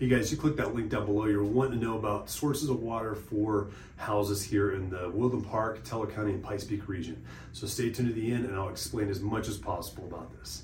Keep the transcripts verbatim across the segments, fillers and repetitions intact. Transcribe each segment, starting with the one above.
Hey guys, you click that link down below. You're wanting to know about sources of water for houses here in the Woodland Park, Teller County, and Pikes Peak region. So stay tuned to the end and I'll explain as much as possible about this.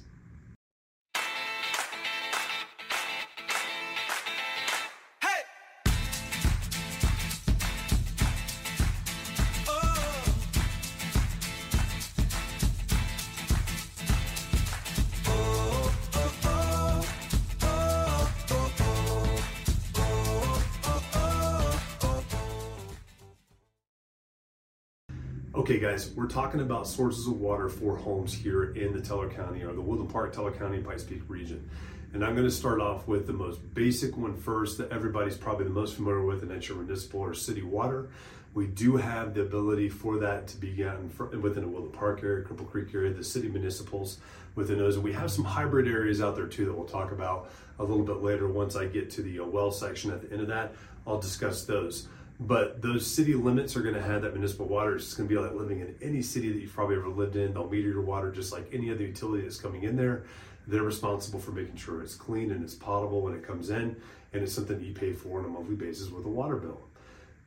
Okay guys, we're talking about sources of water for homes here in the Teller County or the Woodland Park, Teller County, Pikes Peak region. And I'm gonna start off with the most basic one first that everybody's probably the most familiar with, and that's your municipal or city water. We do have the ability for that to be gotten within the Woodland Park area, Cripple Creek area, the city municipals within those. And we have some hybrid areas out there too that we'll talk about a little bit later. Once I get to the well section at the end of that, I'll discuss those. But those city limits are going to have that municipal water. It's just going to be like living in any city that you've probably ever lived in. They'll meter your water just like any other utility that's coming in there. They're responsible for making sure it's clean and it's potable when it comes in, and it's something that you pay for on a monthly basis with a water bill.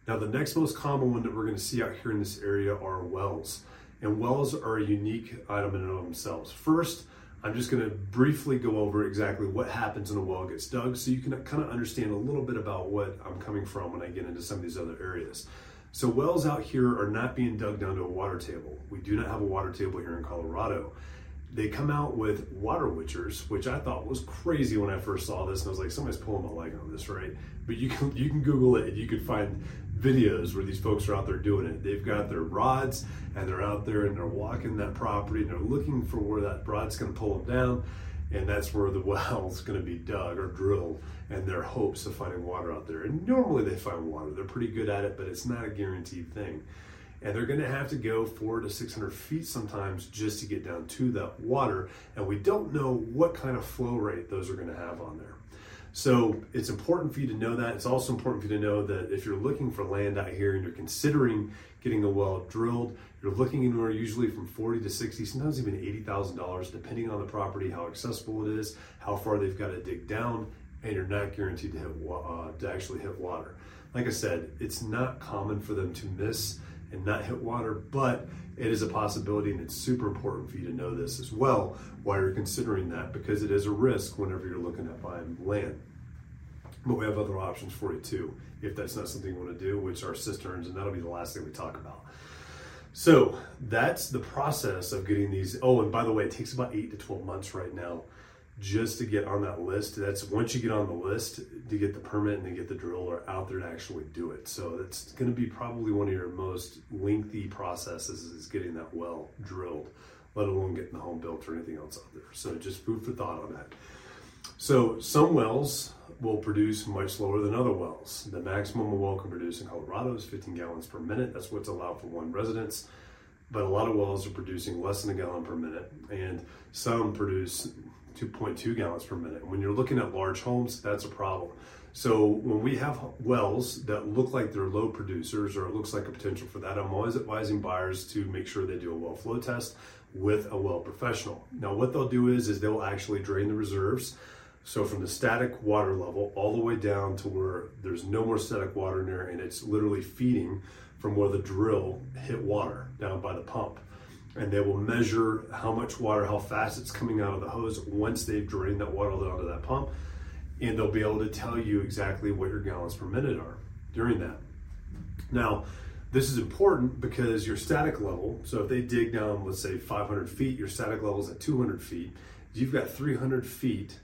Now, the next most common one that we're going to see out here in this area are wells. And wells are a unique item in and of themselves. First, I'm just going to briefly go over exactly what happens when a well gets dug so you can kind of understand a little bit about what I'm coming from when I get into some of these other areas. So wells out here are not being dug down to a water table. We do not have a water table here in Colorado. They come out with water witchers, which I thought was crazy when I first saw this, and I was like, somebody's pulling my leg on this, right? But you can, you can Google it and you can find videos where these folks are out there doing it. They've got their rods and they're out there and they're walking that property and they're looking for where that rod's going to pull them down, and that's where the well's going to be dug or drilled and their hopes of finding water out there. And normally they find water. They're pretty good at it, but it's not a guaranteed thing. And they're going to have to go four to six hundred feet sometimes just to get down to that water. And we don't know what kind of flow rate those are going to have on there. So it's important for you to know that. It's also important for you to know that if you're looking for land out here and you're considering getting a well drilled, you're looking anywhere usually from forty to sixty, sometimes even eighty thousand dollars, depending on the property, how accessible it is, how far they've got to dig down, and you're not guaranteed to hit uh, to actually hit water. Like I said, it's not common for them to miss and not hit water, but it is a possibility, and it's super important for you to know this as well while you're considering that, because it is a risk whenever you're looking at buying land. But we have other options for you too, if that's not something you want to do, which are cisterns, and that'll be the last thing we talk about. So that's the process of getting these. Oh, and by the way, it takes about eight to twelve months right now just to get on that list. That's once you get on the list to get the permit and to get the driller out there to actually do it. So that's going to be probably one of your most lengthy processes, is getting that well drilled, let alone getting the home built or anything else out there. So just food for thought on that. So some wells will produce much lower than other wells. The maximum a well can produce in Colorado is fifteen gallons per minute. That's what's allowed for one residence. But a lot of wells are producing less than a gallon per minute, and some produce two point two gallons per minute. When you're looking at large homes, that's a problem. So when we have wells that look like they're low producers, or it looks like a potential for that, I'm always advising buyers to make sure they do a well flow test with a well professional. Now what they'll do is, is they'll actually drain the reserves. So from the static water level all the way down to where there's no more static water in there, and it's literally feeding from where the drill hit water down by the pump. And they will measure how much water, how fast it's coming out of the hose once they've drained that water down to that pump. And they'll be able to tell you exactly what your gallons per minute are during that. Now, this is important because your static level, so if they dig down, let's say five hundred feet, your static level is at two hundred feet. You've got three hundred feet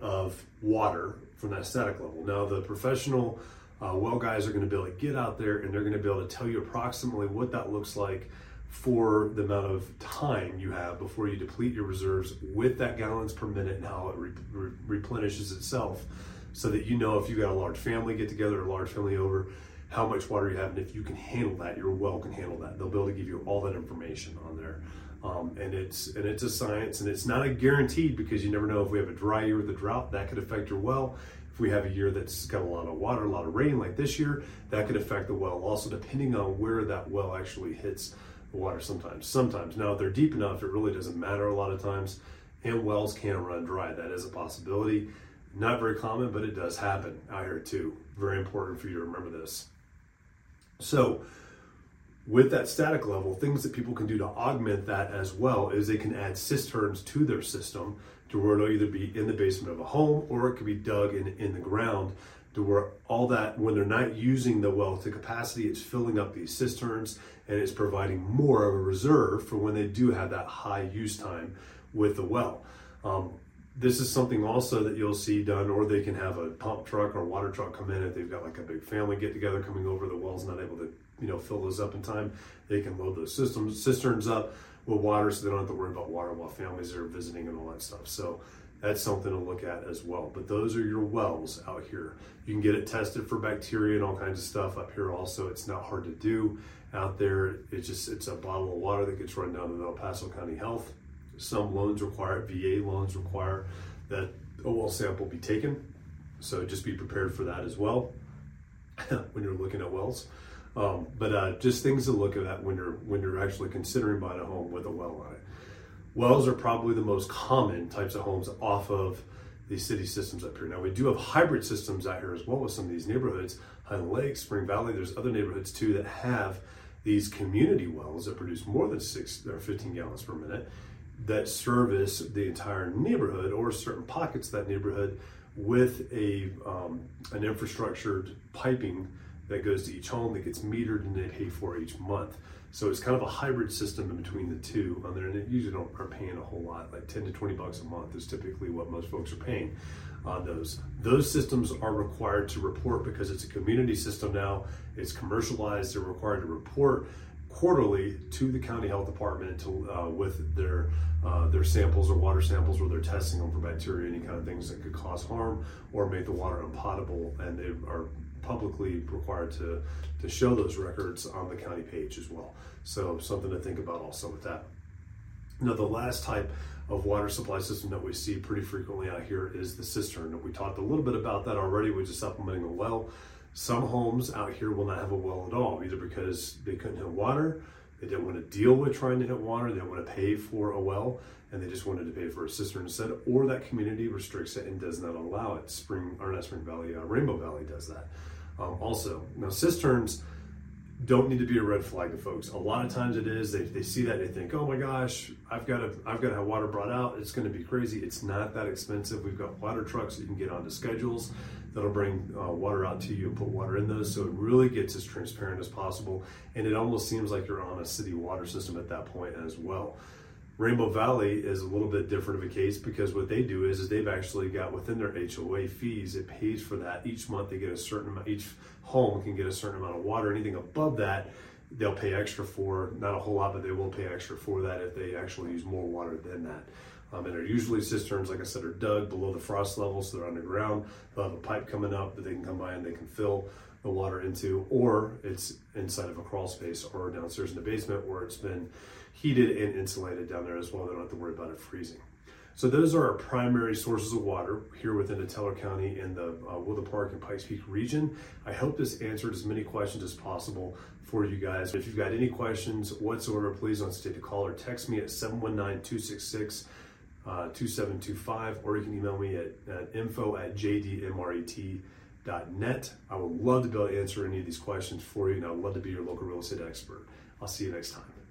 of water from that static level. Now, the professional uh, well guys are going to be able to get out there and they're going to be able to tell you approximately what that looks like for the amount of time you have before you deplete your reserves with that gallons per minute, and how it re- re- replenishes itself, so that you know if you got a large family get together or a large family over, how much water you have, and if you can handle that, your well can handle that. They'll be able to give you all that information on there. Um, and it's and it's a science, and it's not a guaranteed, because you never know. If we have a dry year with a drought, that could affect your well. If we have a year that's got a lot of water, a lot of rain like this year, that could affect the well also, depending on where that well actually hits water sometimes. Sometimes, now if they're deep enough, it really doesn't matter a lot of times, and wells can run dry. That is a possibility. Not very common, but it does happen out here too. Very important for you to remember this. So with that static level, things that people can do to augment that as well is they can add cisterns to their system to where it'll either be in the basement of a home or it could be dug in, in the ground to where all that, when they're not using the well to capacity, it's filling up these cisterns and it's providing more of a reserve for when they do have that high use time with the well. Um, This is something also that you'll see done, or they can have a pump truck or a water truck come in if they've got like a big family get together coming over, the well's not able to, you know, fill those up in time. They can load those systems, cisterns up with water so they don't have to worry about water while families are visiting and all that stuff. So that's something to look at as well. But those are your wells out here. You can get it tested for bacteria and all kinds of stuff up here also. It's not hard to do out there. It's just, it's a bottle of water that gets run down to El Paso County Health. Some loans require, V A loans require that a well sample be taken. So just be prepared for that as well when you're looking at wells. Um, but uh, just things to look at when you're, when you're actually considering buying a home with a well on it. Wells are probably the most common types of homes off of the city systems up here. Now we do have hybrid systems out here as well with some of these neighborhoods, Highland Lake, Spring Valley, there's other neighborhoods too that have these community wells that produce more than six or fifteen gallons per minute that service the entire neighborhood or certain pockets of that neighborhood with a um, an infrastructured piping that goes to each home that gets metered and they pay for each month. So it's kind of a hybrid system in between the two on there, and they usually don't are paying a whole lot, like ten to twenty bucks a month is typically what most folks are paying on those. Those systems are required to report because it's a community system now, it's commercialized, they're required to report quarterly to the county health department to, uh, with their uh, their samples or water samples where they're testing them for bacteria, any kind of things that could cause harm or make the water unpotable, and they are publicly required to, to show those records on the county page as well. So something to think about also with that. Now the last type of water supply system that we see pretty frequently out here is the cistern. We talked a little bit about that already, which is supplementing a well. Some homes out here will not have a well at all, either because they couldn't hit water, they didn't want to deal with trying to hit water, they didn't want to pay for a well, and they just wanted to pay for a cistern instead, or that community restricts it and does not allow it. Spring, or not Spring Valley, uh, Rainbow Valley does that um, also. Now cisterns don't need to be a red flag to folks. A lot of times it is, they, they see that and they think, oh my gosh, I've got to I've got to have water brought out, it's going to be crazy. It's not that expensive. We've got water trucks that you can get onto schedules that'll bring uh, water out to you and put water in those, so it really gets as transparent as possible, and it almost seems like you're on a city water system at that point as well. Rainbow Valley is a little bit different of a case because what they do is, is they've actually got within their H O A fees, it pays for that. Each month they get a certain amount, each home can get a certain amount of water. Anything above that, they'll pay extra for, not a whole lot, but they will pay extra for that if they actually use more water than that. Um, and they're usually cisterns, like I said, are dug below the frost level, so they're underground. They'll have a pipe coming up that they can come by and they can fill the water into, or it's inside of a crawl space or downstairs in the basement where it's been heated and insulated down there as well. They don't have to worry about it freezing. So those are our primary sources of water here within the Teller County and the uh, Woodland Park and Pikes Peak region. I hope this answered as many questions as possible for you guys. If you've got any questions whatsoever, please don't hesitate to call or text me at seven one nine, two six six, two seven two five, or you can email me at, at info at j d m r e t dot net. I would love to be able to answer any of these questions for you, and I would love to be your local real estate expert. I'll see you next time.